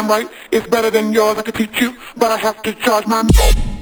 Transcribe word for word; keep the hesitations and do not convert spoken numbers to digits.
damn right, it's better than yours. I could teach you, but I have to charge my